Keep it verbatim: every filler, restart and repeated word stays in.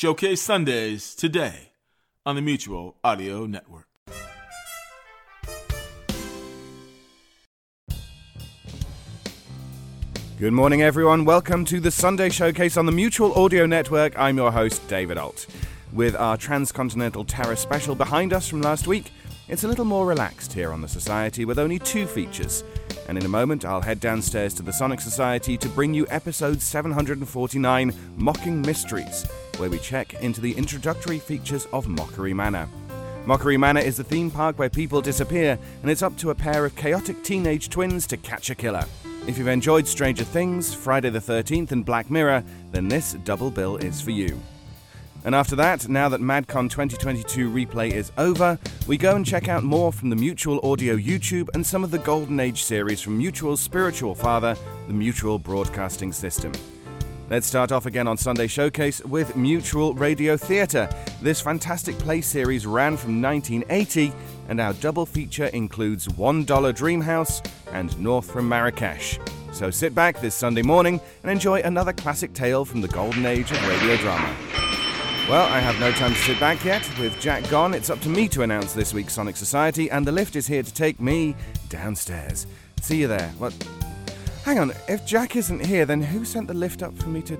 Showcase Sundays today on the Mutual Audio Network. Good morning, everyone. Welcome to the Sunday Showcase on the Mutual Audio Network. I'm your host, David Ault. With our Transcontinental Terror special behind us from last week, it's a little more relaxed here on The Society with only two features. And in a moment, I'll head downstairs to the Sonic Society to bring you episode seven forty-nine, Mocking Mysteries, where we check into the introductory features of Mockery Manor. Mockery Manor is the theme park where people disappear, and it's up to a pair of chaotic teenage twins to catch a killer. If you've enjoyed Stranger Things, Friday the thirteenth and Black Mirror, then this double bill is for you. And after that, now that MadCon twenty twenty-two replay is over, we go and check out more from the Mutual Audio YouTube and some of the Golden Age series from Mutual's spiritual father, the Mutual Broadcasting System. Let's start off again on Sunday Showcase with Mutual Radio Theatre. This fantastic play series ran from nineteen eighty, and our double feature includes One Dollar Dream House and North from Marrakesh. So sit back this Sunday morning and enjoy another classic tale from the Golden Age of radio drama. Well, I have no time to sit back yet. With Jack gone, it's up to me to announce this week's Sonic Society, and the lift is here to take me downstairs. See you there. What? Hang on, if Jack isn't here, then who sent the lift up for me to...